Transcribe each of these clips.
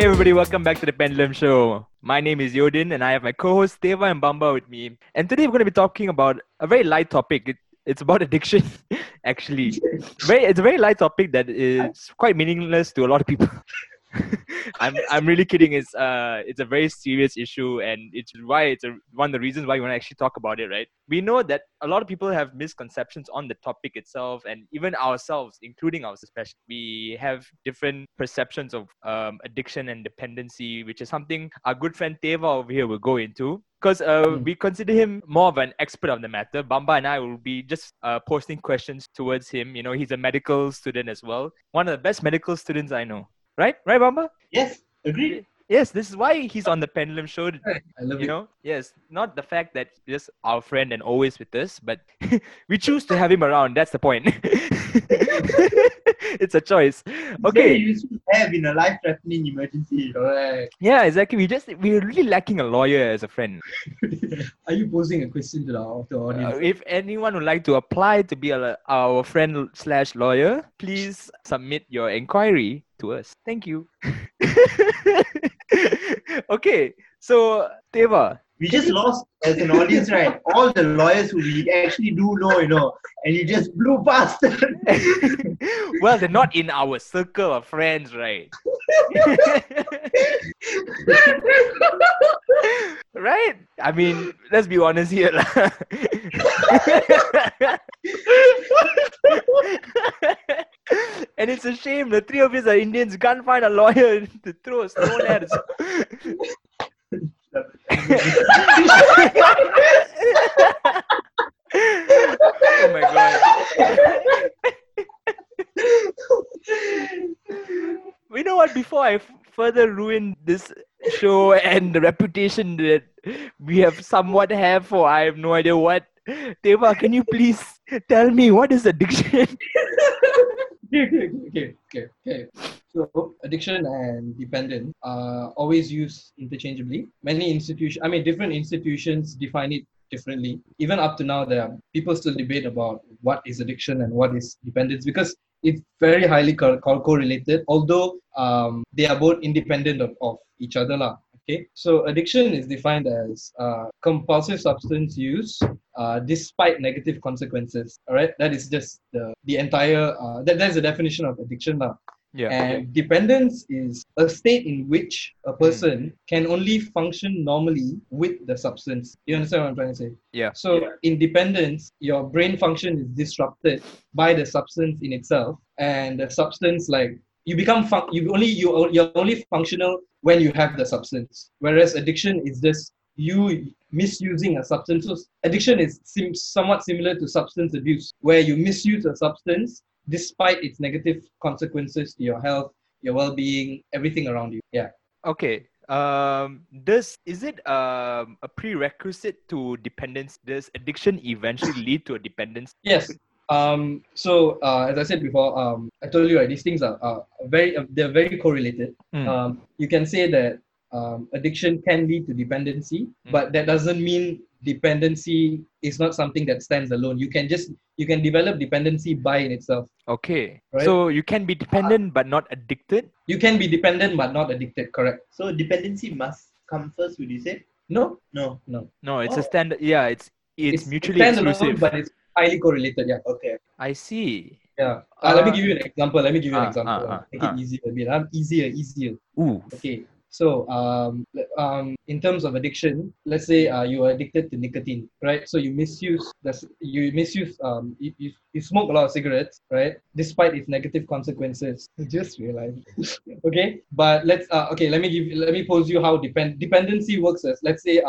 Hey everybody, welcome back to The Pendulum Show. My name is Yodhin and I have my co-hosts Theva and Visvamba with me. And today we're going to be talking about a very light topic. It's about addiction, actually. It's a very light topic that is quite meaningless to a lot of people. I'm really kidding. It's a very serious issue, and it's why one of the reasons why you want to actually talk about it, right? We know that a lot of people have misconceptions on the topic itself, and even ourselves, including ourselves especially, we have different perceptions of addiction and dependency, which is something our good friend Theva over here will go into. Because we consider him more of an expert on the matter. Visvamba and I will be just posting questions towards him. You know, he's a medical student as well. One of the best medical students I know. Right, Visvamba? Yes, agreed. Yes, this is why he's on The Pendulum Show. I love you. You know, yes, not the fact that he's just our friend and always with us, but we choose to have him around. That's the point. It's a choice. Okay. You should have in a life-threatening emergency. Right? Yeah, exactly. We're really lacking a lawyer as a friend. Are you posing a question to the audience? If anyone would like to apply to be our friend/lawyer, please submit your inquiry to us. Thank you. Okay, so Theva, we just lost as an audience, right? All the lawyers who we actually do know, you know, and you just blew past them. Well, they're not in our circle of friends, right? Right? I mean, let's be honest here. And it's a shame the three of us are Indians, can't find a lawyer to throw a stone at us. Oh my god. You know what, before I further ruin this show and the reputation that we have somewhat have for I have no idea what, Theva, can you please tell me what is addiction? Okay. So, addiction and dependence are always used interchangeably. Different institutions define it differently. Even up to now, there are people still debate about what is addiction and what is dependence, because it's very highly correlated, although they are both independent of each other. Okay. So, addiction is defined as compulsive substance use despite negative consequences. All right, that is just the entire that is the definition of addiction now. Yeah. And dependence is a state in which a person can only function normally with the substance. You understand what I'm trying to say? Yeah. So in dependence, your brain function is disrupted by the substance in itself, and the substance, like, you become you're only functional when you have the substance. Whereas addiction is just you misusing a substance. So addiction is somewhat similar to substance abuse, where you misuse a substance despite its negative consequences to your health, your well-being, everything around you. Yeah. Okay. Is it a prerequisite to dependence? Does addiction eventually lead to a dependence? Yes. So, as I said before, I told you, right, these things are they're very correlated. You can say that addiction can lead to dependency, but that doesn't mean dependency is not something that stands alone. You can develop dependency by in itself. Okay. Right? So you can be dependent but not addicted? You can be dependent but not addicted, correct. So dependency must come first, would you say? No, it's a standard. Yeah, it's mutually exclusive. Alone, but it's highly correlated, yeah. Okay. I see. Yeah. Let me give you an example. Make it easier a bit. Easier. Ooh. Okay. So, in terms of addiction, let's say you are addicted to nicotine, right? So you smoke a lot of cigarettes, right? Despite its negative consequences. I just realized. Okay, but let me pose you how dependency works as. Let's say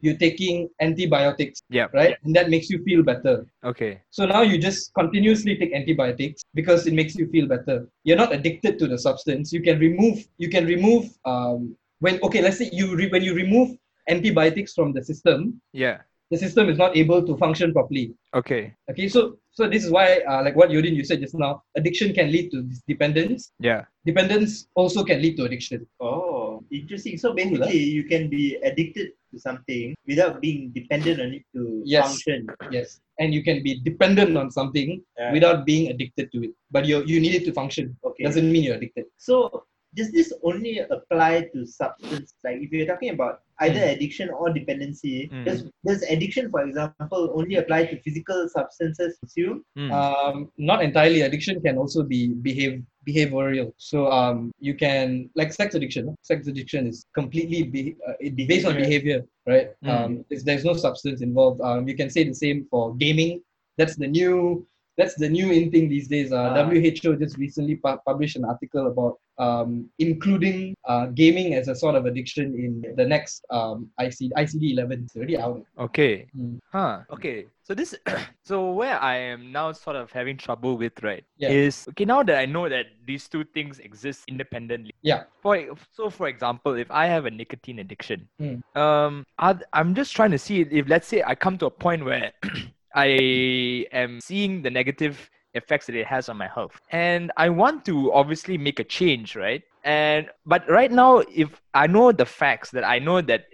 you're taking antibiotics, right? Yeah. And that makes you feel better. Okay. So now you just continuously take antibiotics because it makes you feel better. You're not addicted to the substance. When you remove antibiotics from the system, the system is not able to function properly. Okay. Okay, so this is why, like what Yodhin, you said just now, addiction can lead to dependence. Yeah. Dependence also can lead to addiction. Oh, interesting. So basically, you can be addicted to something without being dependent on it to function. Yes. And you can be dependent on something without being addicted to it. But you need it to function. Okay. Doesn't mean you're addicted. So does this only apply to substance? Like if you're talking about either addiction or dependency, does addiction, for example, only apply to physical substances consumed? Not entirely. Addiction can also be behavioral. So you can, like sex addiction. Sex addiction is completely based on behavior, right? There's no substance involved. You can say the same for gaming. That's the new in thing these days. WHO just recently published an article about including gaming as a sort of addiction in the next ICD-11. It's already out. Okay. Okay. So this, where I am now sort of having trouble with, right, is, okay, now that I know that these two things exist independently. Yeah. For example, if I have a nicotine addiction, I'm just trying to see if, let's say, I come to a point where I am seeing the negative effects that it has on my health. And I want to obviously make a change, right? But right now, if I know the facts, that I know that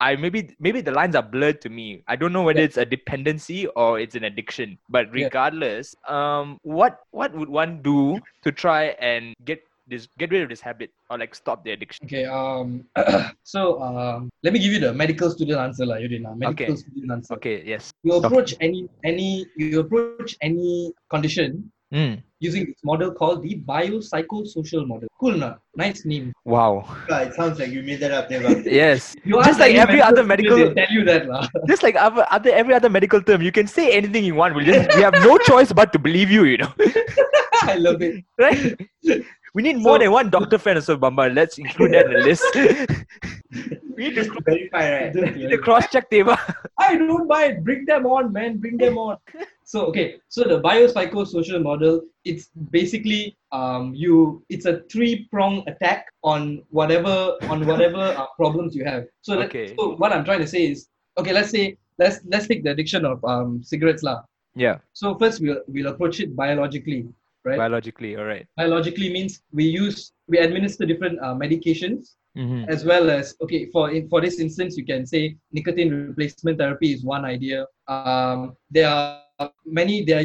maybe the lines are blurred to me. I don't know whether it's a dependency or it's an addiction. But regardless, what would one do to try and get rid of this habit or like stop the addiction? Okay. Let me give you the medical student answer, Yodhin. Student answer. Okay. Yes. You approach any condition using this model called the biopsychosocial model. Cool, na? Nice name. Wow. Yeah, it sounds like you made that up, Theva. Yes. Just like every other medical term, they tell you that, lah. Just like every other medical term, you can say anything you want. We have no choice but to believe you. You know. I love it. Right. We need more than one doctor friend also, Bamba. Let's include that in the list. We need to verify, right? The cross-check table. I don't mind. Bring them on, man. Bring them on. So the biopsychosocial model, it's basically it's a three-prong attack on whatever problems you have. So what I'm trying to say is, let's take the addiction of cigarettes, lah. Yeah. So first we'll approach it biologically. Right? Biologically, all right. Biologically means we administer different medications, as well as, for this instance, you can say nicotine replacement therapy is one idea. There are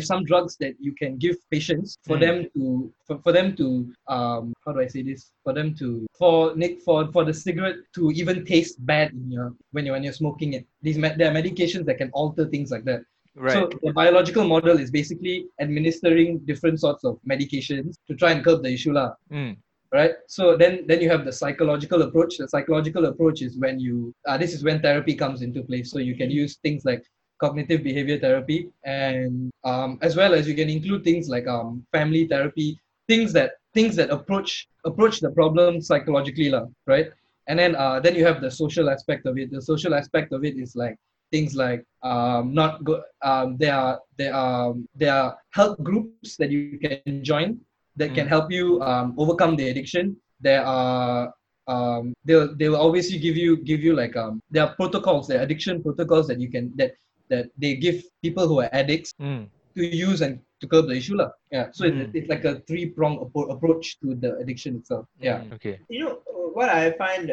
some drugs that you can give patients for the cigarette to even taste bad when you're smoking it. There are medications that can alter things like that. Right. So the biological model is basically administering different sorts of medications to try and curb the issue, lah. Right? So then you have the psychological approach. The psychological approach is when this is when therapy comes into play. So you can use things like cognitive behavior therapy, and as well as you can include things like family therapy, things that approach the problem psychologically, lah. Right? And then you have the social aspect of it. The social aspect of it is like things like not good. There are help groups that you can join that can help you overcome the addiction. There are they will obviously give you like there are protocols, there are addiction protocols that you can that they give people who are addicts to use and to curb the issue, lah. Yeah. So it's like a three-pronged approach to the addiction itself. Yeah. Okay. You know what I find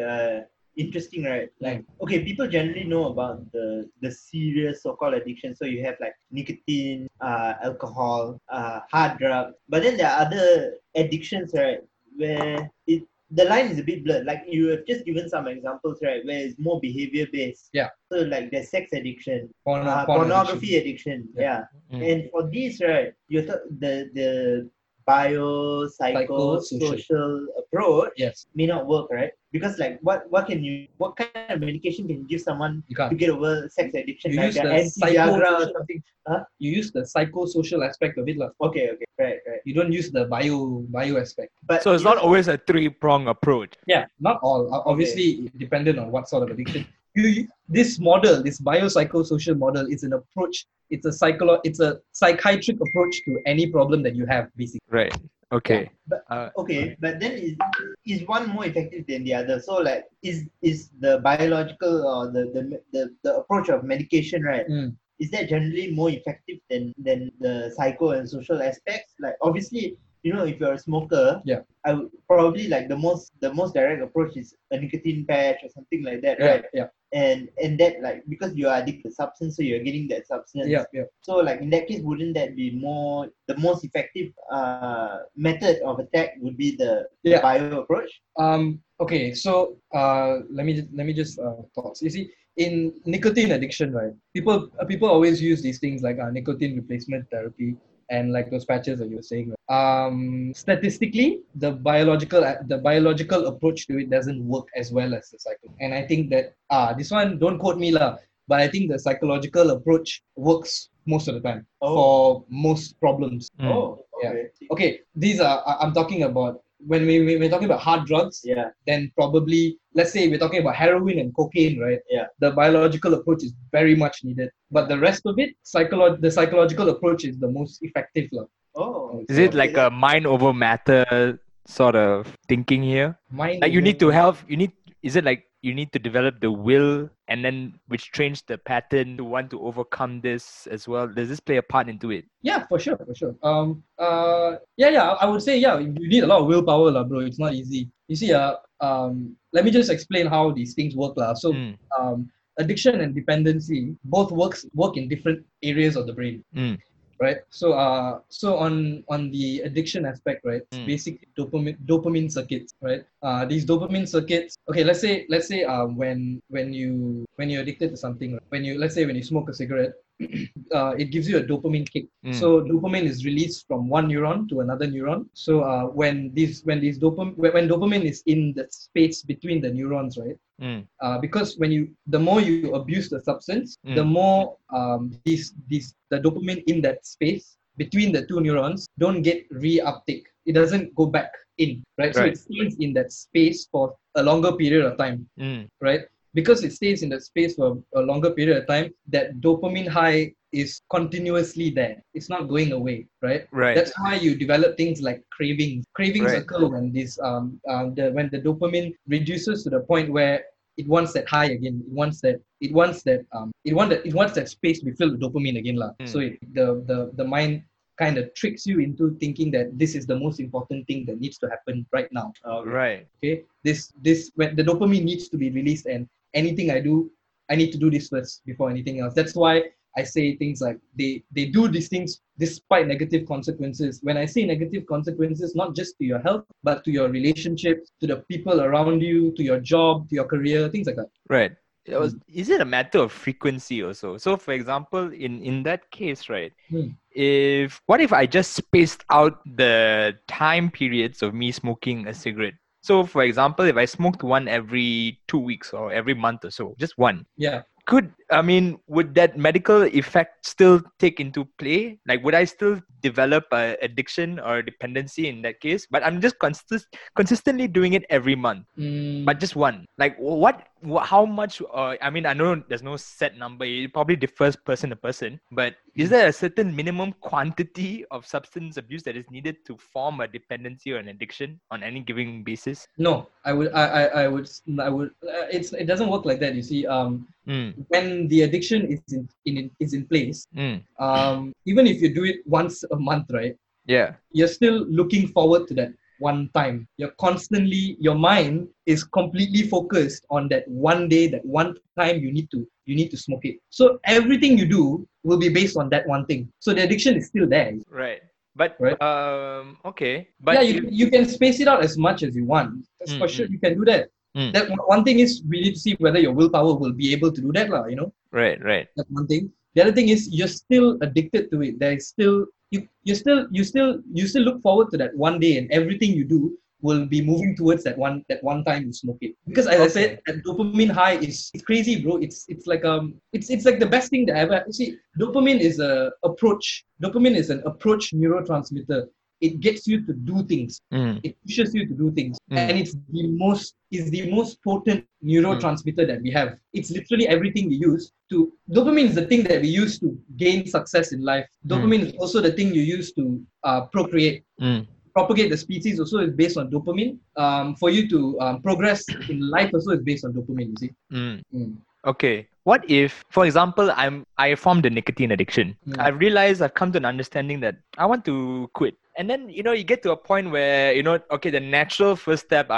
interesting, right? Like, people generally know about the serious so-called addiction. So you have like nicotine, alcohol, hard drugs. But then there are other addictions, right, where the line is a bit blurred. Like you have just given some examples, right, where it's more behavior-based. Yeah. So like there's sex addiction, pornography addiction. Yeah. And for these, right, you the biopsychosocial approach may not work, right? Because like what kind of medication can you give someone to get over sex addiction? You like or something. Huh? You use the psychosocial aspect of it, lah. Okay, right. You don't use the bio aspect. But so it's not always a three-prong approach. Yeah, not all. Obviously, dependent on what sort of addiction. This biopsychosocial model is an approach. It's a psychiatric approach to any problem that you have, basically. Right. Okay. Yeah. But then is one more effective than the other? So like, is the biological or the approach of medication, right? Is that generally more effective than the psycho and social aspects? Like obviously, you know, if you're a smoker, yeah, I would probably like the most direct approach is a nicotine patch or something like that, right? Yeah. And that, like, because you are addicted to substance, so you're getting that substance. Yeah. Yeah. So like in that case, wouldn't that be the most effective method of attack would be the bio approach? Okay. So let me just pause. You see, in nicotine addiction, right? People always use these things like nicotine replacement therapy. And like those patches that you were saying, statistically, the biological approach to it doesn't work as well as the psychological. And I think that this one, don't quote me lah, but I think the psychological approach works most of the time for most problems. Mm. Oh, okay. Yeah. Okay, these are I'm talking about when we're talking about hard drugs. Yeah. Then probably let's say we're talking about heroin and cocaine, right? Yeah. The biological approach is very much needed. But the rest of it, the psychological approach is the most effective. Oh. Is it like a mind over matter sort of thinking here? Is it like you need to develop the will and then which trains the pattern to want to overcome this as well? Does this play a part into it? Yeah, for sure. I would say, you need a lot of willpower, bro. It's not easy. You see, let me just explain how these things work, lah. So, addiction and dependency both work in different areas of the brain, right? So, on the addiction aspect, right? It's basically dopamine circuits, right? These dopamine circuits. Okay, let's say when you're addicted to something, right? When you smoke a cigarette, it gives you a dopamine kick. So dopamine is released from one neuron to another neuron. So when dopamine is in the space between the neurons, right? Because the more you abuse the substance, the more the dopamine in that space between the two neurons don't get reuptake. It doesn't go back in, right? So it stays in that space for a longer period of time, right? Because it stays in that space for a longer period of time, that dopamine high is continuously there. It's not going away, right? Right. That's why you develop things like cravings. Cravings occur when the dopamine reduces to the point where it wants that high again. It wants that space to be filled with dopamine again, lah. So the mind kind of tricks you into thinking that this is the most important thing that needs to happen right now. Right. Okay. This when the dopamine needs to be released, and anything I do, I need to do this first before anything else. That's why I say things like they do these things despite negative consequences. When I say negative consequences, not just to your health, but to your relationships, to the people around you, to your job, to your career, things like that. Right. Is it a matter of frequency also? So, for example, in that case, right, what if I just spaced out the time periods of me smoking a cigarette? So, for example, if I smoked one every 2 weeks or every month or so, just one. Yeah. Would that medical effect still take into play? Like, would I still develop an addiction or dependency in that case? But I'm just consistently doing it every month, but just one. Like, how much, I know there's no set number. It probably differs person to person, but is there a certain minimum quantity of substance abuse that is needed to form a dependency or an addiction on any given basis? No, it doesn't work like that. You see, when the addiction is in place, even if you do it once a month, right? Yeah. You're still looking forward to that one time. You're constantly, your mind is completely focused on that one day, that one time you need to smoke it. So everything you do will be based on that one thing. So the addiction is still there. Right. But, right? Okay. But yeah, you can space it out as much as you want. That's for sure. You can do that. That one thing is we need to see whether your willpower will be able to do that, you know? Right. That's one thing. The other thing is you're still addicted to it. There is still you still look forward to that one day, and everything you do will be moving towards that one time you smoke it. Because as I said, that dopamine high is crazy, bro. It's like the best thing that I ever see. Dopamine is an approach neurotransmitter. It gets you to do things. It pushes you to do things. And it's the most potent neurotransmitter that we have. It's literally everything we use to... Dopamine is the thing that we use to gain success in life. Dopamine is also the thing you use to procreate. Propagate the species also is based on dopamine. For you to progress in life also is based on dopamine, you see. Okay. What if, for example, I formed a nicotine addiction. I've realized I've come to an understanding that I want to quit. And then, you know, you get to a point where, you know, okay, the natural first step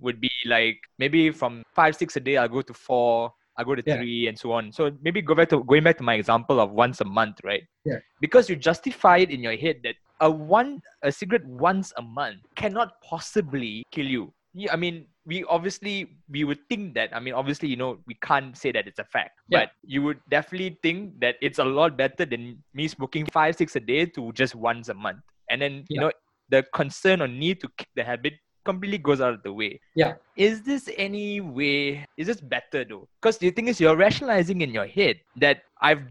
would be like maybe from 5-6 a day, I'll go to 4, I'll go to 3 and so on. So maybe going back to my example of once a month, right? Yeah. Because you justify it in your head that a cigarette once a month cannot possibly kill you. Yeah, I mean, we would think that, I mean, obviously, you know, we can't say that it's a fact, but you would definitely think that it's a lot better than me smoking 5-6 a day to just once a month. And then, you know, the concern or need to kick the habit completely goes out of the way. Yeah. Is this better though? Because the thing is, you're rationalizing in your head that I've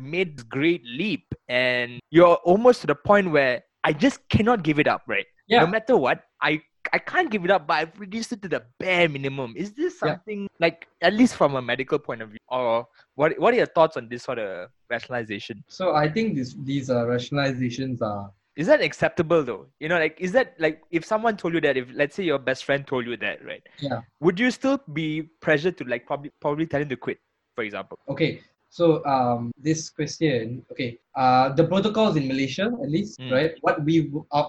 made this great leap, and you're almost to the point where I just cannot give it up, right? Yeah. No matter what, I can't give it up, but I've reduced it to the bare minimum. Is this something like, at least from a medical point of view, or what are your thoughts on this sort of rationalization? So I think these rationalizations are... Is that acceptable though? You know, like, is that like, if someone told you that, if let's say your best friend told you that, right? Yeah. Would you still be pressured to like probably tell him to quit, for example? Okay. So this question, okay, the protocols in Malaysia, at least, right? What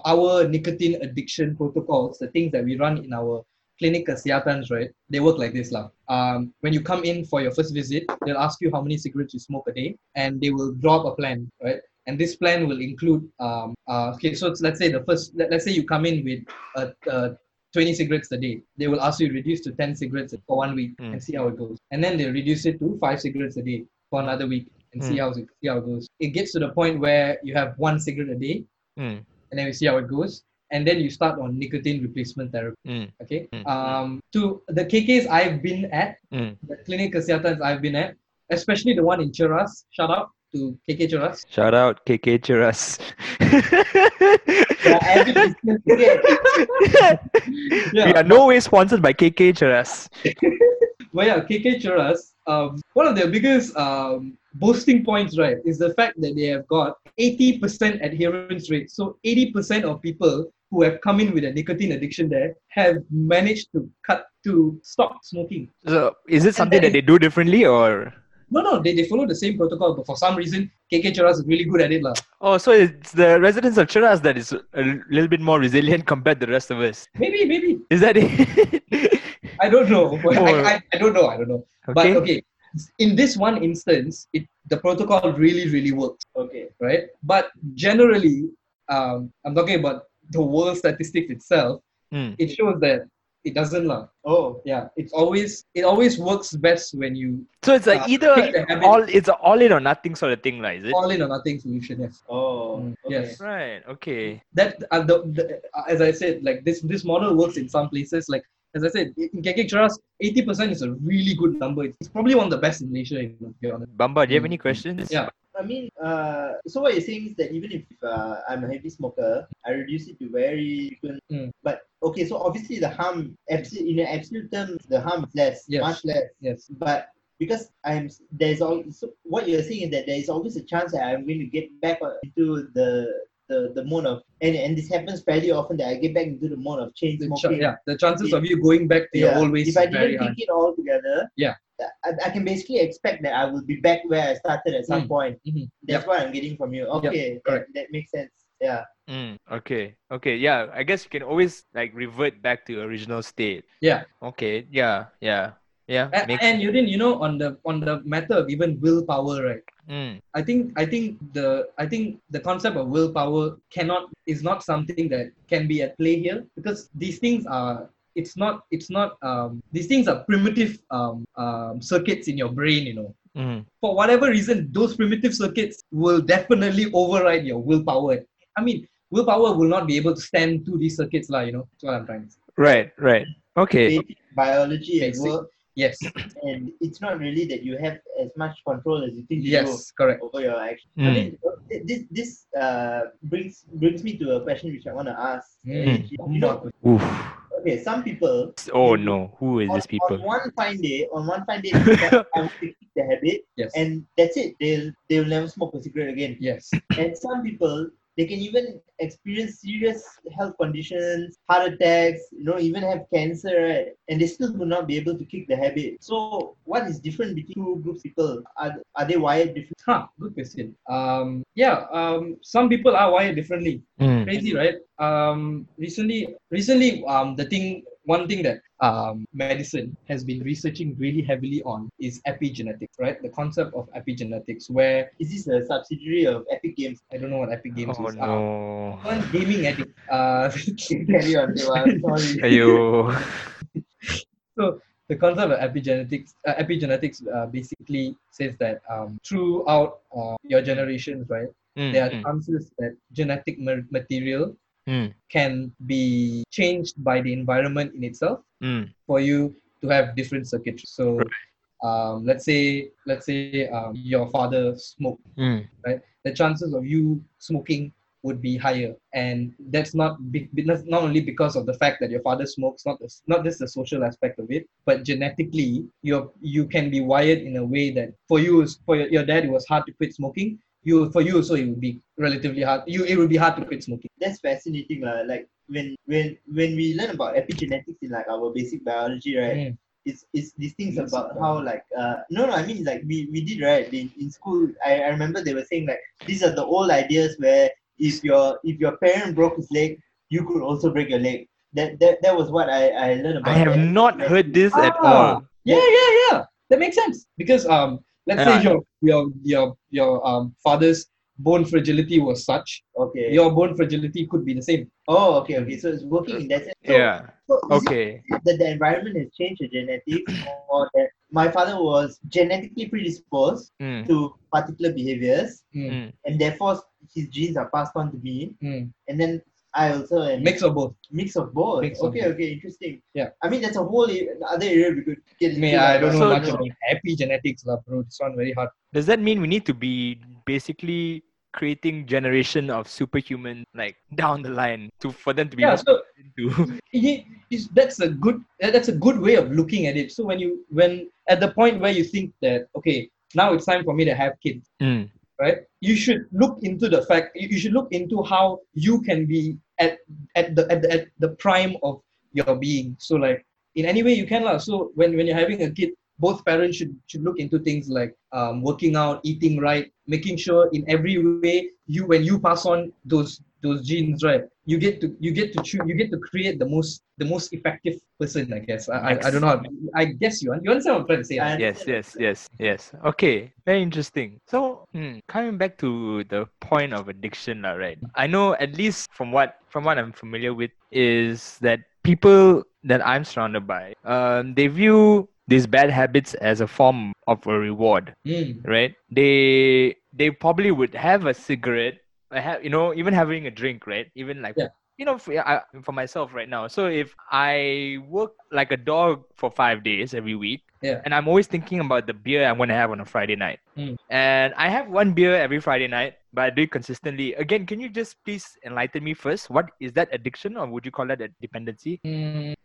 our nicotine addiction protocols, the things that we run in our clinic kesehatans, right? They work like this lah. When you come in for your first visit, they'll ask you how many cigarettes you smoke a day, and they will draw up a plan, right? And this plan will include, let's say let's say you come in with 20 cigarettes a day. They will ask you to reduce to 10 cigarettes for 1 week and see how it goes. And then they reduce it to 5 cigarettes a day for another week and see how it goes. It gets to the point where you have 1 cigarette a day and then you see how it goes. And then you start on nicotine replacement therapy. Okay. To the KKs I've been at, the clinic kesehatans I've been at, especially the one in Cheras, shout out to KK Cheras. Shout out KK Cheras. We are no way sponsored by KK Cheras. Well, yeah, KK Cheras, one of their biggest boasting points, right, is the fact that they have got 80% adherence rate. So 80% of people who have come in with a nicotine addiction there have managed to stop smoking. So is it something that they do differently, or...? No, they follow the same protocol, but for some reason, KK Cheras is really good at it lah. Oh, so it's the residents of Cheras that is a little bit more resilient compared to the rest of us. Maybe. Is that it? I don't know. I don't know. Okay. But okay, in this one instance, the protocol really, really works. Okay. Right? But generally, I'm talking about the world statistics itself. It shows that it doesn't lah. Oh yeah, it always works best when you. So it's like it's an all in or nothing sort of thing, right? Is it? All in or nothing solution. Yes. Oh. Okay. Yes. Right. Okay. That as I said, like this model works in some places. Like as I said, in KK Cheras, 80% is a really good number. It's probably one of the best in Malaysia, to be honest. Bamba, do you have any questions? Yeah. I mean, so what you're saying is that even if I'm a heavy smoker, I reduce it to very frequent. But okay, so obviously the harm, in absolute terms, the harm is less, much less. Yes. But because what you're saying is that there is always a chance that I'm going to get back into the mode of, and this happens fairly often, that I get back into the mode of chain smoking. The chances of you going back to your old ways is very high. If I didn't take it all together, I can basically expect that I will be back where I started at some point. Mm-hmm. That's what I'm getting from you. Okay, that makes sense. Yeah. Okay. Yeah, I guess you can always like revert back to your original state. Yeah. Okay. Yeah. And you didn't, you know, on the matter of even willpower, right? I think the concept of willpower is not something that can be at play here, because these things are. It's not these things are primitive circuits in your brain, you know. For whatever reason, those primitive circuits will definitely override your willpower. I mean, willpower will not be able to stand to these circuits lah, you know. That's what I'm trying to say. Right. Okay. Biology at work. Yes. And it's not really that you have as much control as you think you do over your action. I mean, this brings me to a question which I want to ask. You know, okay, some people... Oh no, who is this people? On one fine day, I will kick the habit and that's it. They'll never smoke a cigarette again. Yes. And some people, They can even experience serious health conditions, heart attacks, even have cancer, and they still will not be able to kick the habit. So what is different between two groups of people? Are they wired differently? Good question. Some people are wired differently. Crazy, right? Recently, one thing that medicine has been researching really heavily on is epigenetics, right? The concept of epigenetics, where is this a subsidiary of Epic Games? I don't know what Epic Games is. No. One gaming addict. Carry on, sorry. So the concept of epigenetics basically says that throughout your generations, right, there are chances that genetic material can be changed by the environment in itself for you to have different circuitry. So let's say your father smoked, right? The chances of you smoking would be higher, and that's not only because of the fact that your father smokes, not just the social aspect of it, but genetically you can be wired in a way that for your dad it was hard to quit smoking. It would be relatively hard. It would be hard to quit smoking. That's fascinating, like when we learn about epigenetics in like our basic biology, right? It's these things about how like we did, right, in school. I remember they were saying like these are the old ideas where if your parent broke his leg, you could also break your leg. That was what I learned about. I have not heard this at all. Yeah. That makes sense because let's say your father's bone fragility was such. Okay. Your bone fragility could be the same. Oh, okay. So it's working in that sense. That the environment has changed the genetics, or that my father was genetically predisposed to particular behaviors, and therefore his genes are passed on to me, and then I also mix of both. Interesting. Yeah, I mean that's a whole other area we could get. I don't know much about epigenetics, bro. It's not very hard. Does that mean we need to be basically creating generation of superhuman like down the line that's a good way of looking at it. So when at the point where you think that now it's time for me to have kids. Right, you should look into the fact. You should look into how you can be at the prime of your being. So, like in any way you can, lah. So when you're having a kid, both parents should look into things like working out, eating right, making sure in every way when you pass on those genes, right, you get to create the most effective person, I guess. I don't know. I guess you understand what I'm trying to say. Yes. Okay, very interesting. So coming back to the point of addiction, right? I know at least from what I'm familiar with is that people that I'm surrounded by, they view these bad habits as a form of a reward, right? They probably would have a cigarette, even having a drink, right? Even like, for myself right now. So if I work like a dog for 5 days every week, and I'm always thinking about the beer I'm going to have on a Friday night. And I have one beer every Friday night, but I do it consistently. Again, can you just please enlighten me first? What is that addiction, or would you call that a dependency?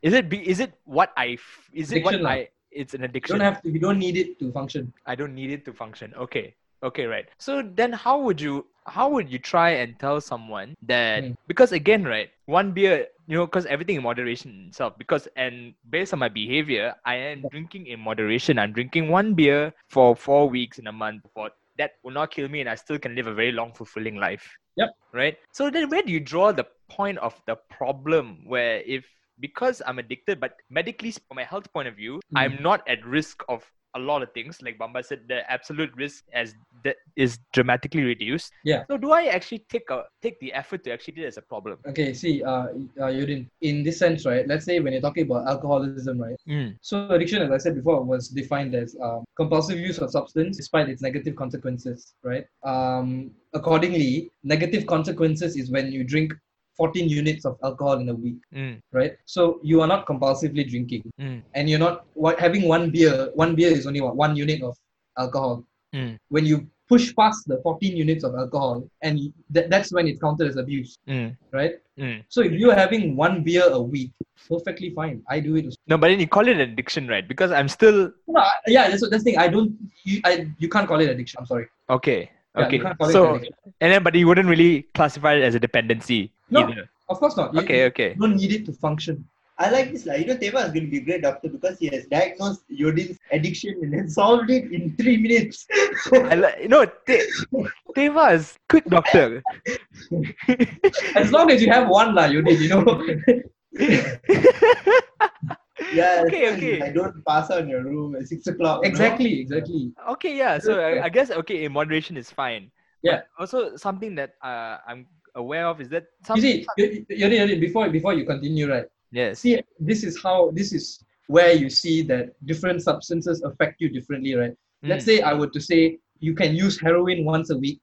It's an addiction. You don't need it to function. I don't need it to function. Okay, right. So then how would you try and tell someone that, because again, right, one beer, because everything in moderation itself, and based on my behavior, I am drinking in moderation. I'm drinking one beer for 4 weeks in a month. That will not kill me, and I still can live a very long, fulfilling life. Yep. Right? So then where do you draw the point of the problem where because I'm addicted, but medically, from my health point of view, I'm not at risk of a lot of things. Like Bamba said, the absolute risk is dramatically reduced. Yeah. So do I actually take the effort to actually do it as a problem? Okay, see, Yodhin, in this sense, right, let's say when you're talking about alcoholism, right? So addiction, as I said before, was defined as compulsive use of substance despite its negative consequences, right? Accordingly, negative consequences is when you drink 14 units of alcohol in a week, right? So you are not compulsively drinking, and you're not having one beer. One beer is only 1 unit of alcohol. When you push past the 14 units of alcohol, and that's when it's counted as abuse, right? So if you're having one beer a week, perfectly fine. I do it. No, but then you call it addiction, right? Because I'm still... No, yeah, that's the thing. You can't call it addiction. I'm sorry. Okay. Okay. So, and then, but you wouldn't really classify it as a dependency. No, either. Of course not. Okay. You don't need it to function. I like this slide. You know, Theva is going to be a great doctor because he has diagnosed Yodhin's addiction and then solved it in 3 minutes. Theva is a quick doctor. As long as you have one, Yodhin, you know. Yeah, okay. I don't pass out in your room at 6 o'clock. Exactly. Okay, yeah. So I guess, in moderation is fine. Yeah. But also something that I'm aware of is that... Yodhin, before you continue, right? Yes. See, this is where you see that different substances affect you differently, right? Mm. Let's say I were to say you can use heroin once a week.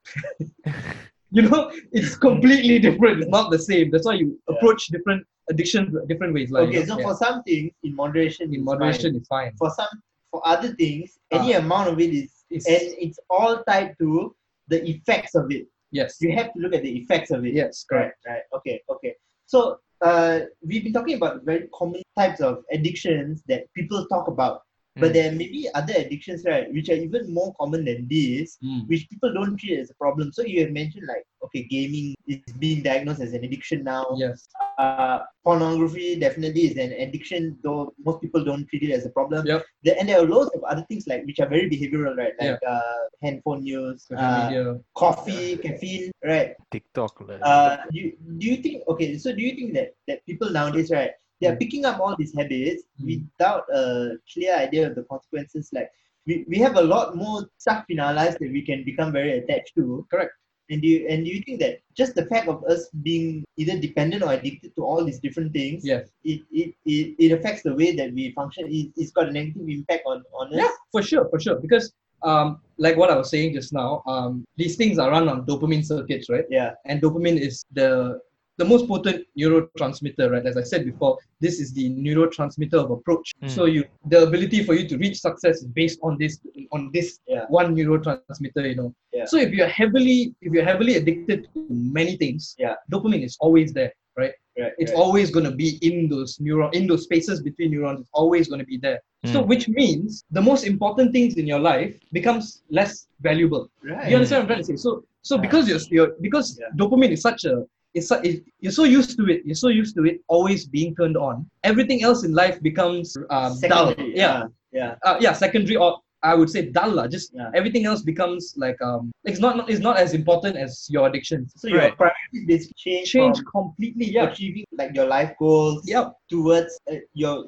You know, it's completely different. It's not the same. That's why you approach different addictions different ways. For some things, in moderation is fine. For other things, any amount of it is, and it's all tied to the effects of it. Yes. You have to look at the effects of it. Yes, correct. Right. Okay. So, we've been talking about very common types of addictions that people talk about, but there may be other addictions, right, which are even more common than this, which people don't treat as a problem. So you have mentioned gaming is being diagnosed as an addiction now. Yes. Pornography definitely is an addiction, though most people don't treat it as a problem. Yep. And there are loads of other things which are very behavioral, right? Handphone use, coffee, caffeine, right? TikTok. Do you think that people nowadays, right, they're picking up all these habits without a clear idea of the consequences? We have a lot more stuff in our lives that we can become very attached to. Correct. And do you think that just the fact of us being either dependent or addicted to all these different things, it affects the way that we function? It's got a negative impact on us? Yeah, for sure. Because like what I was saying just now, these things are run on dopamine circuits, right? Yeah. And dopamine is the most potent neurotransmitter, right? As I said before, this is the neurotransmitter of approach. So the ability for you to reach success is based on this one neurotransmitter, you know. Yeah. So if you're heavily addicted to many things, dopamine is always there, right? It's always going to be in those spaces between neurons. It's always going to be there. So which means the most important things in your life becomes less valuable. Right. You understand what I'm trying to say? So because dopamine is such a You're so used to it always being turned on. Everything else in life becomes dull. Secondary, or I would say dull. Everything else becomes it's not as important as your addiction. So your priorities change completely. Yeah, achieving your life goals. Yeah, towards your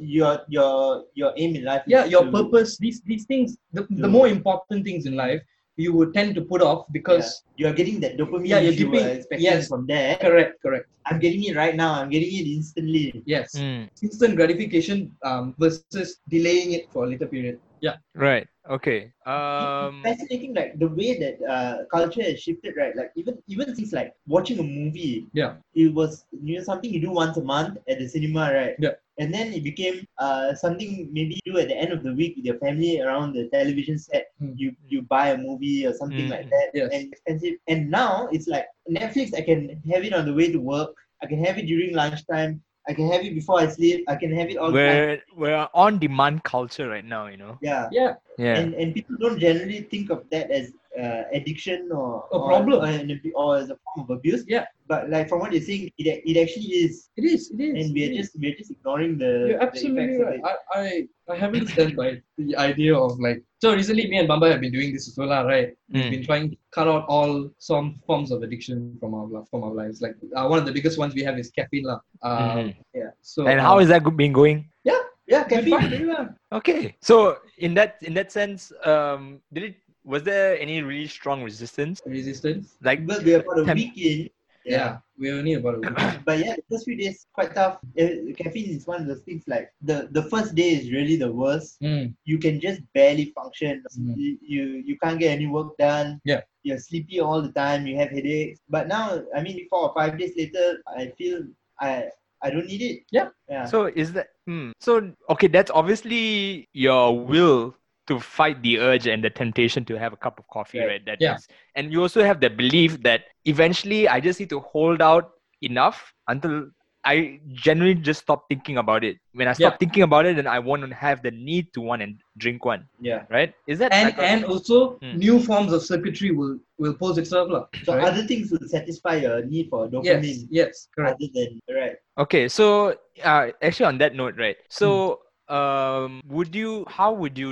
aim in life. Yeah, your purpose. These things, the more important things in life, you would tend to put off because you're getting that dopamine from there. Correct. I'm getting it right now. I'm getting it instantly. Yes. Instant gratification versus delaying it for a later period. Yeah. Right. Okay. It's fascinating, the way that culture has shifted, right? Even things like watching a movie. Yeah. It was something you do once a month at the cinema, right? Yeah. And then it became something maybe you do at the end of the week with your family around the television set. You buy a movie or something like that. Yes. And expensive. And now it's like Netflix, I can have it on the way to work. I can have it during lunchtime. I can have it before I sleep. I can have it all the time. We're on-demand culture right now, you know. Yeah. And people don't generally think of that as addiction or a problem or as a form of abuse. Yeah. But from what you're saying, it actually is. It is. And we're just ignoring the. You're absolutely the effects of it. I haven't stand by the idea of so recently me and Bamba have been doing this as well, right? We've been trying to cut out all some forms of addiction from our lives. One of the biggest ones we have is caffeine, Yeah. So. And how is that been going? Yeah, caffeine. Okay. So in that sense, was there any really strong resistance? Because we are about a week in. Yeah, we only about a week. But the first few days quite tough. Caffeine is one of those things the first day is really the worst. You can just barely function. You can't get any work done. Yeah. You're sleepy all the time. You have headaches. But now, 4 or 5 days later, I feel I don't need it. Yeah. So is that? So okay, that's obviously your will to fight the urge and the temptation to have a cup of coffee, right? That is, and you also have the belief that eventually I just need to hold out enough until I generally just stop thinking about it. When I stop thinking about it, then I won't have the need to want and drink one. Yeah. Right? Is that and also new forms of circuitry will pose itself up. So other things will satisfy your need for dopamine. Yes, correct. Other than, okay, so actually on that note, right? So how would you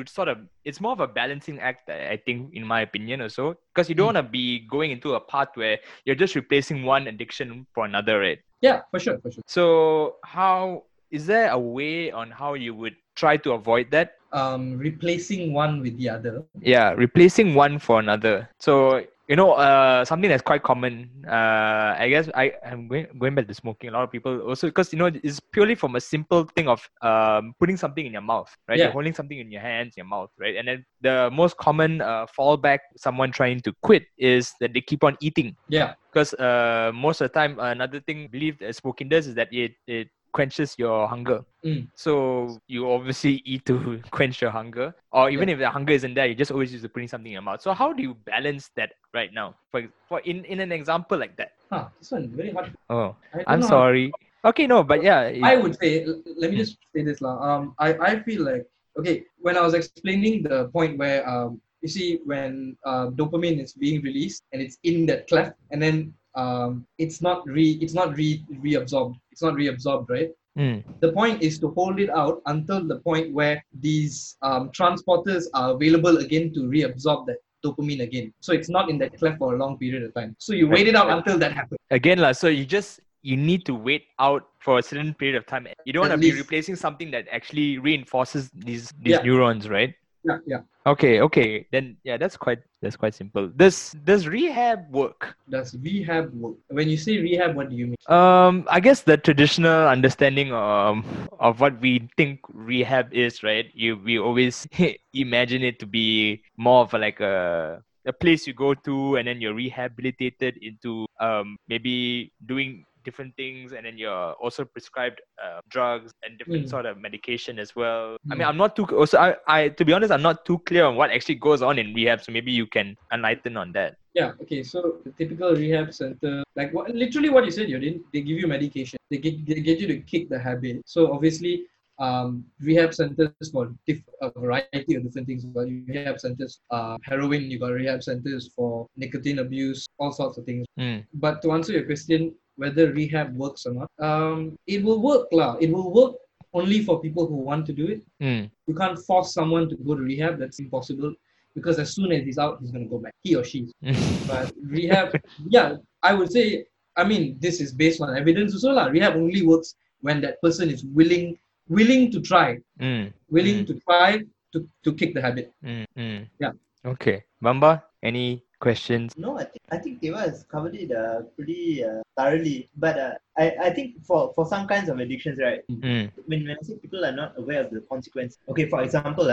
sort of, it's more of a balancing act, I think, in my opinion or so, because you don't want to be going into a path where you're just replacing one addiction for another, right? Yeah, for sure. So how, is there a way on how you would try to avoid that? Replacing one with the other. Yeah, replacing one for another. So, you know, something that's quite common, I guess I'm going back to smoking. A lot of people also, because, you know, it's purely from a simple thing of putting something in your mouth, right? Yeah. You're holding something in your hands, your mouth, right? And then the most common fallback someone trying to quit is that they keep on eating. Yeah. Because most of the time, another thing believed that smoking does is that it quenches your hunger. So you obviously eat to quench your hunger, or even if the hunger isn't there, you just always use to putting something in your mouth. So how do you balance that right now for in an example like that? This one very hard. I'm sorry. Okay, no, but yeah, I would say, let me just say this lah. I feel like, okay, when I was explaining the point where you see when dopamine is being released and it's in that cleft, and then it's not reabsorbed, right? The point is to hold it out until the point where these transporters are available again to reabsorb that dopamine again. So it's not in that cleft for a long period of time. So you wait it out until that happens. Again, so you need to wait out for a certain period of time. You don't want to be replacing something that actually reinforces these neurons, right? Yeah. Okay. Then that's quite simple. Does rehab work? When you say rehab, what do you mean? I guess the traditional understanding of what we think rehab is, right? We always imagine it to be more of like a place you go to, and then you're rehabilitated into maybe doing different things, and then you're also prescribed drugs and different sort of medication as well. I mean, to be honest, I'm not too clear on what actually goes on in rehab, so maybe you can enlighten on that. Yeah, okay, so the typical rehab center, like literally what you said, Yodhin, they give you medication, they get you to kick the habit. So obviously, rehab centers for a variety of different things. Well, you rehab centers heroin, you got rehab centers for nicotine abuse, all sorts of things. But to answer your question, whether rehab works or not, it will work lah. It will work only for people who want to do it. You can't force someone to go to rehab. That's impossible, because as soon as he's out, he's going to go back, he or she. But rehab, I would say, I mean, this is based on evidence also lah. Rehab only works when that person is willing to try, to kick the habit. Yeah. Okay, Bamba, any questions? No, I think Theva has covered it pretty thoroughly. But I think for some kinds of addictions, right? When I say people are not aware of the consequences. Okay, for example,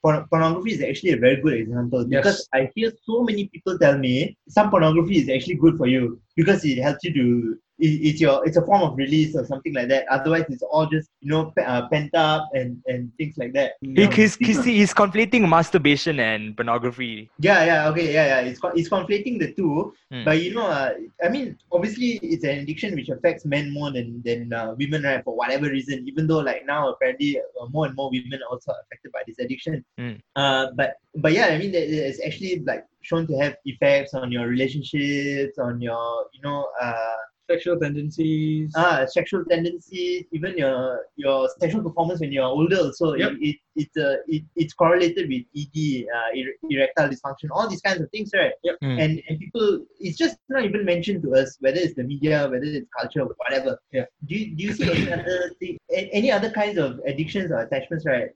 pornography is actually a very good example, because I hear so many people tell me some pornography is actually good for you because it helps you to. It's a form of release or something like that. Otherwise, it's all just, you know, pent up and things like that. Because he's conflating masturbation and pornography. It's conflating the two. But you know, I mean, obviously, it's an addiction which affects men more than women, right? For whatever reason, even though like now apparently more and more women are also affected by this addiction. But yeah, I mean, it's actually like shown to have effects on your relationships, on your, you know, sexual tendencies, even your sexual performance when you're older. So it's correlated with ED, erectile dysfunction, all these kinds of things, right? And people, it's just not even mentioned to us, whether it's the media, whether it's culture, whatever. Do you see any other thing, any other kinds of addictions or attachments, right?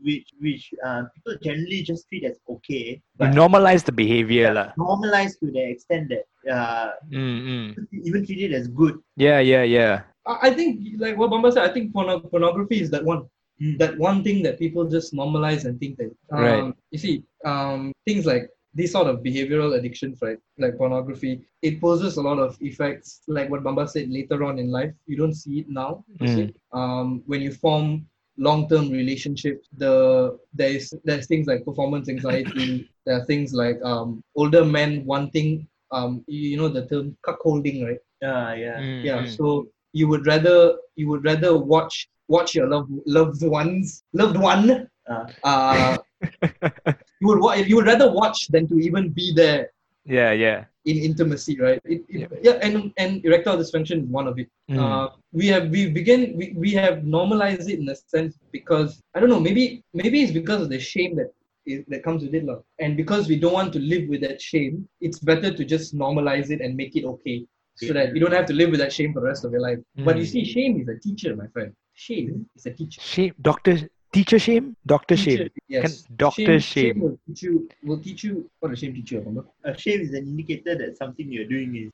Which people generally just treat as okay. But normalize the behavior lah. Normalize to the extent that even treat it as good. Yeah. I think, like what Bamba said, I think pornography is that one thing that people just normalize and think that. Right. You see, things like these sort of behavioral addictions, right? Like pornography, it poses a lot of effects. Like what Bamba said, later on in life, you don't see it now. You see? When you form long-term relationships, there's things like performance anxiety. There are things like older men wanting, you know the term cuckolding, right? So you would rather watch your loved one. You would rather watch than to even be there. Yeah. In intimacy, right? And erectile dysfunction is one of it. We have normalized it in a sense because I don't know. Maybe it's because of the shame that comes with it, love. And because we don't want to live with that shame, it's better to just normalize it and make it okay, so that you don't have to live with that shame for the rest of your life. But you see, shame is a teacher, my friend. Shame is a teacher. Shame, Doctor shame. Yes. Shame will teach you what does shame teach you about? Shame is an indicator that something you're doing is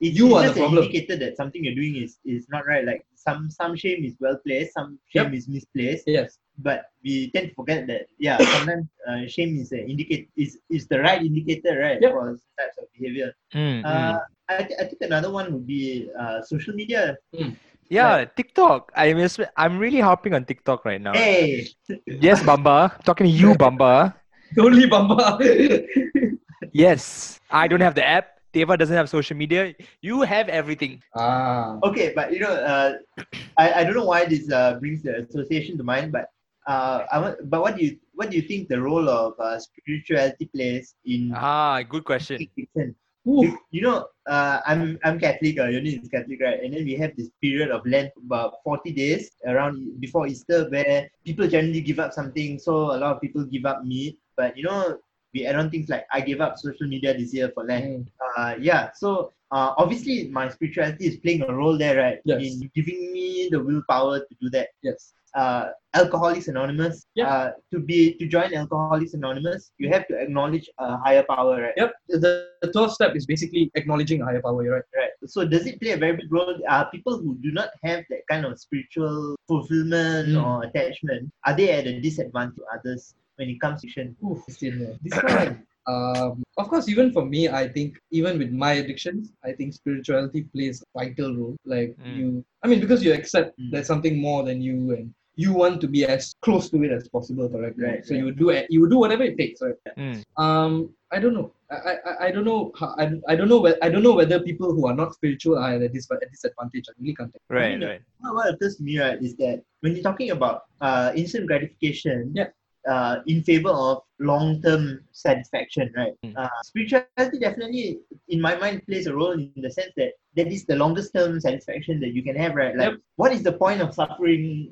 indicator that something you're doing is not right. Like some shame is well placed, some shame is misplaced. Yes. But we tend to forget that sometimes shame is an indicator, is the right indicator, right? Yep. For types of behavior. I think another one would be social media. Yeah, TikTok. I'm really harping on TikTok right now. Hey. Yes, Bamba. I'm talking to you, Bamba. Only Bamba. Yes. I don't have the app. Theva doesn't have social media. You have everything. Okay, but I don't know why this brings the association to mind, but what do you think the role of spirituality plays in? Good question. Fiction? I'm Catholic, Yodhin is Catholic, right? And then we have this period of Lent, about 40 days around before Easter, where people generally give up something. So a lot of people give up meat, but we add on things like, I gave up social media this year for Lent. So obviously my spirituality is playing a role there, right? Yes. In giving me the willpower to do that. Yes. Alcoholics Anonymous. Yep. To join Alcoholics Anonymous, you have to acknowledge a higher power, right? Yep. The 12th step is basically acknowledging a higher power, right? Right. So does it play a very big role? People who do not have that kind of spiritual fulfillment or attachment, are they at a disadvantage to others when it comes to addiction? Of course, even for me, I think even with my addictions, I think spirituality plays a vital role. Like because you accept there's something more than you, and you want to be as close to it as possible, correct? Right. So you do whatever it takes, right? I don't know. I don't know whether people who are not spiritual are at a disadvantage. I really can't. Right. Right. What occurs to me, right, is that when you're talking about instant gratification, in favor of long-term satisfaction, right? Spirituality definitely, in my mind, plays a role in the sense that is the longest-term satisfaction that you can have, right? Like, what is the point of suffering?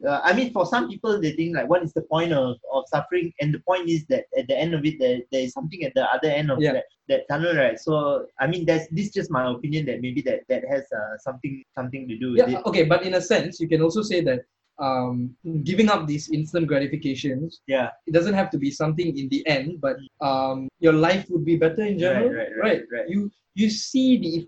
For some people, they think, like, what is the point of suffering? And the point is that at the end of it, there is something at the other end of that tunnel, right? So, this is just my opinion that maybe that has something to do with it. Okay, but in a sense, you can also say that giving up these instant gratifications, it doesn't have to be something in the end, but your life would be better in general, right. You see the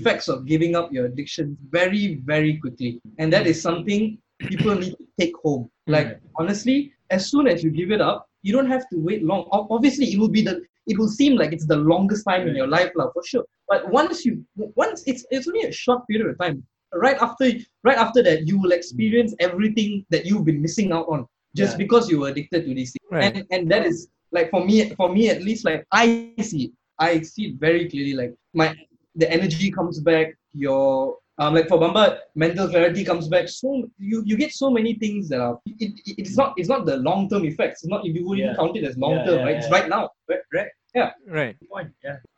effects of giving up your addiction very, very quickly, and that is something people need to take home. Like, honestly, as soon as you give it up, you don't have to wait long. Obviously, it will seem like it's the longest time in your life, for sure. But once it's only a short period of time. Right after that, you will experience everything that you've been missing out on just because you were addicted to these things. Right. And that is, like, for me at least, like, I see it very clearly. Like, the energy comes back. Your like for Bamba, mental clarity comes back. So you get so many things that are. It's not the long term effects. It's not, if you wouldn't count it as long term, right? Yeah. It's right now, right. Yeah. Right.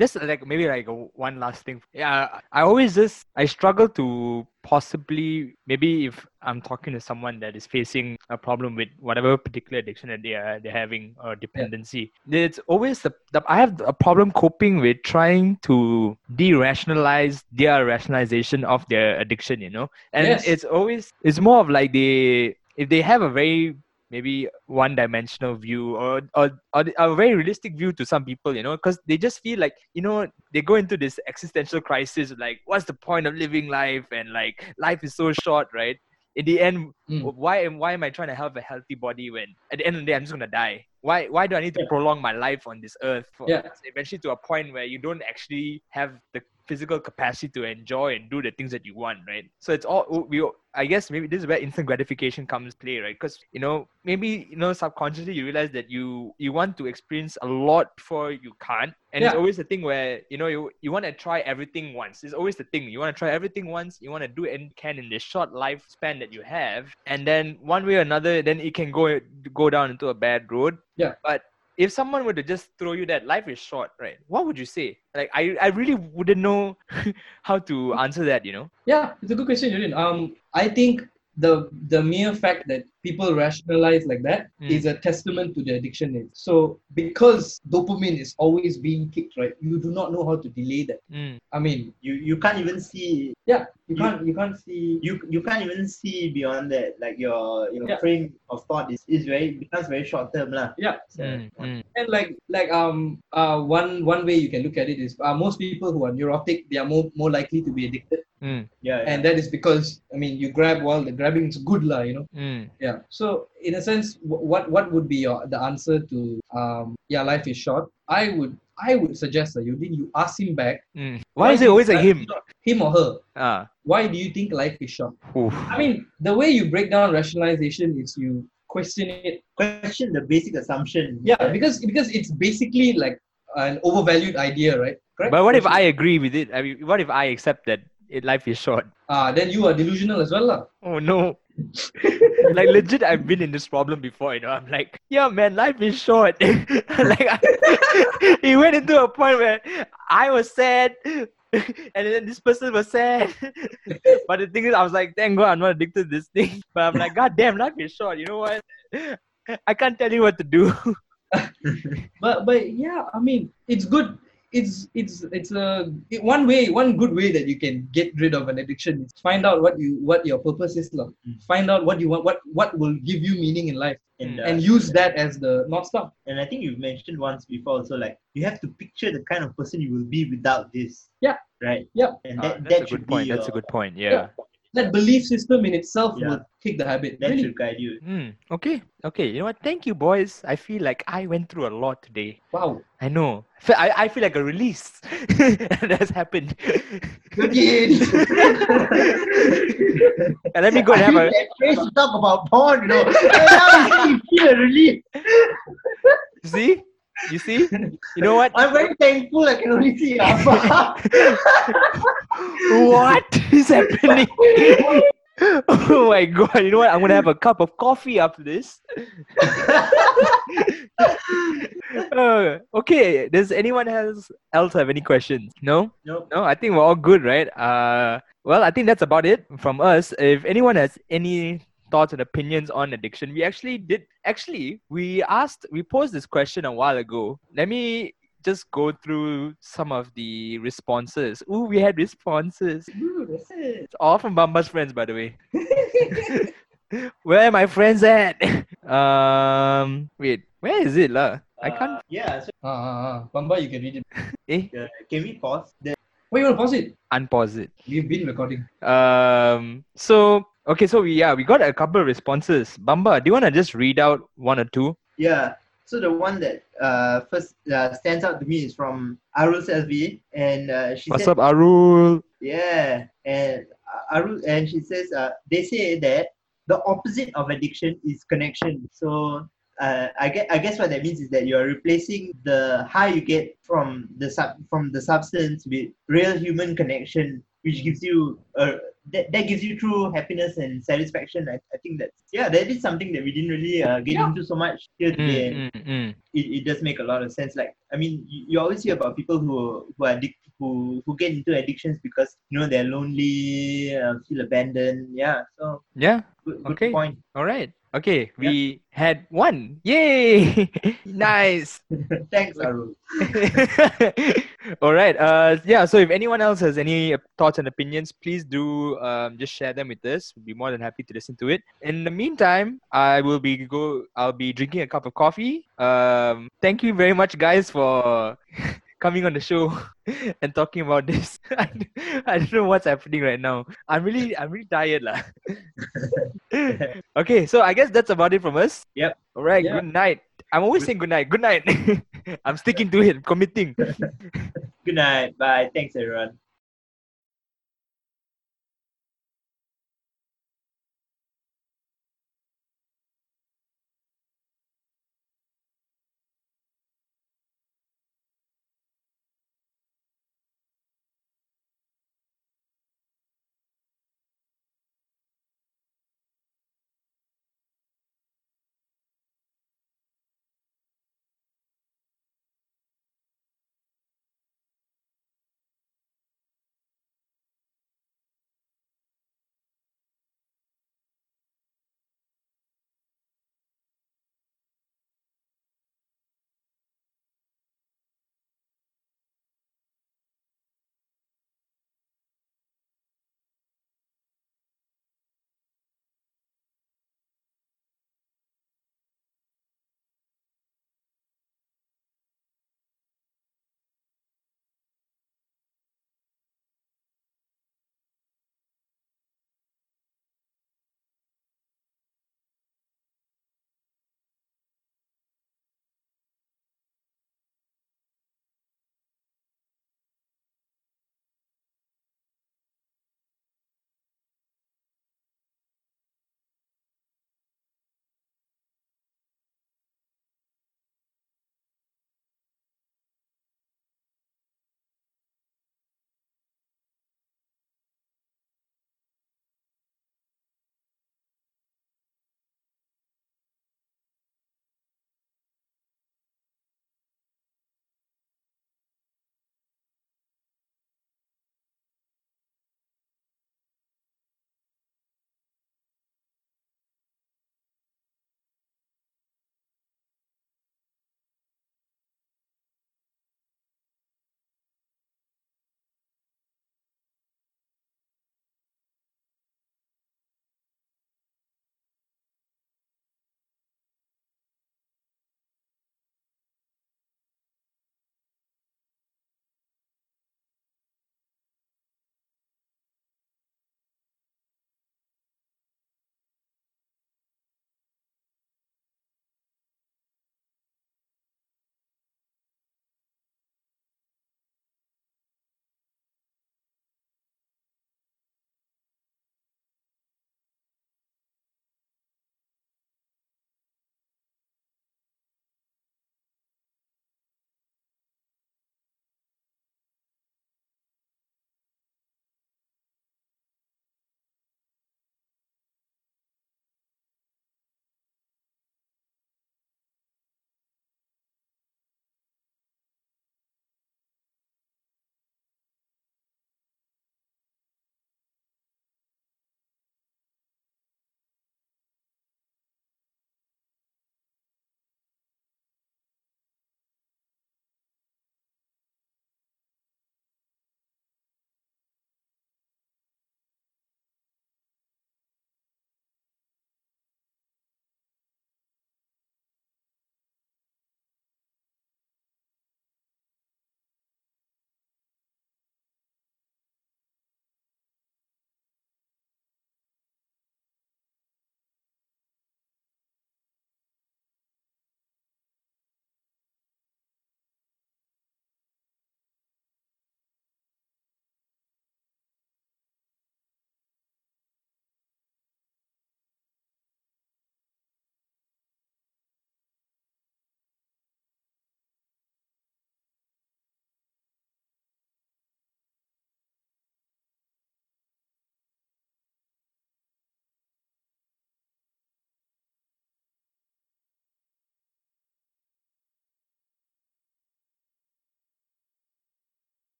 Just maybe one last thing. Yeah. I struggle to possibly, maybe if I'm talking to someone that is facing a problem with whatever particular addiction that they're having or dependency, it's always I have a problem coping with trying to de-rationalize their rationalization of their addiction, and it's more of like if they have a very maybe one-dimensional view or a very realistic view to some people, because they just feel like, they go into this existential crisis, like, what's the point of living life? And, like, life is so short, right? In the end, why am I trying to have a healthy body when at the end of the day, I'm just going to die? Why do I need to prolong my life on this earth? Eventually to a point where you don't actually have the physical capacity to enjoy and do the things that you want, right? So it's all, I guess maybe this is where instant gratification comes to play, right? Because, subconsciously you realize that you want to experience a lot before you can't. And it's always the thing where, you want to try everything once. It's always the thing. You want to try everything once. You want to do it and can in the short lifespan that you have. And then one way or another, then it can go down into a bad road. Yeah. But if someone were to just throw you that, life is short, right? What would you say? Like, I really wouldn't know how to answer that, Yeah, it's a good question, Yodhin. I think the mere fact that people rationalize like that is a testament to the addiction is. So, because dopamine is always being kicked, right? You do not know how to delay that. I mean, you can't even see. Yeah, you can't even see beyond that. Like your frame of thought is becomes very short term lah. Yeah. And one way you can look at it is most people who are neurotic, they are more likely to be addicted. And that is because, I mean, you grab while the grabbing is good lah, Yeah. So in a sense, what would be the answer to life is short? I would suggest that you ask him back. Why is it always like him? Him or her? Why do you think life is short? Oof. I mean, the way you break down rationalization is you question it. Question the basic assumption. Yeah, because it's basically like an overvalued idea, right? Correct? But what if I agree with it? I mean, what if I accept that life is short? Then you are delusional as well lah. Oh no. Like legit, I've been in this problem before, I'm like, yeah man, life is short. It went into a point where I was sad and then this person was sad. But the thing is, I was like, thank God I'm not addicted to this thing. But I'm like, god damn, life is short. You know what? I can't tell you what to do. but yeah, I mean, it's good. It's one good way that you can get rid of an addiction is find out what your purpose is, love. Find out what you want, what will give you meaning in life, and use that as the north star. And I think you've mentioned once before also, like, you have to picture the kind of person you will be without this. Yeah. Right. Yeah. And that's a good point. That's a good point. Yeah. That belief system in itself will kick the habit. That should guide you. Okay. You know what? Thank you, boys. I feel like I went through a lot today. Wow. I know. I feel like a release that's happened. And let me go and have a... I should talk about porn, I feel a release. See? You see? You know what? I'm very thankful I can only see Abba. What is happening? Oh my god. You know what? I'm going to have a cup of coffee after this. Okay. Does anyone else have any questions? No? Nope. No? I think we're all good, right? Well, I think that's about it from us. If anyone has any thoughts and opinions on addiction, we we posed this question a while ago. Let me just go through some of the responses. Ooh, we had responses. Ooh, that's it. It's all from Bamba's friends, by the way. Where are my friends at? Wait, where is it lah? I can't. Yeah. So... Bamba, you can read it. Can we pause? Why you want to pause it? Unpause it. We've been recording. Okay, so we got a couple of responses. Bamba, do you want to just read out one or two? Yeah. So the one that first stands out to me is from Arul Selvi, and she said, "What's up, Arul?" Yeah, and Arul, and she says, "They say that the opposite of addiction is connection." So I guess what that means is that you are replacing the high you get from the substance with real human connection, which gives you that gives you true happiness and satisfaction. I think that is something that we didn't really get into so much here today. It does make a lot of sense. Like, I mean, you always hear about people who are addicted, who get into addictions because they're lonely, feel abandoned. Yeah. So yeah. Good okay. Point. All right. Okay, we had one. Yay! Nice. Thanks, Arul. All right. So if anyone else has any thoughts and opinions, please do just share them with us. We'll be more than happy to listen to it. In the meantime, I'll be drinking a cup of coffee. Thank you very much, guys, for coming on the show and talking about this. I don't know what's happening right now. I'm really tired lah. Okay, so I guess that's about it from us. Yep. All right. Yep. Good night. I'm always saying good night. Good night. I'm sticking to it. I'm committing. Good night. Bye. Thanks, everyone.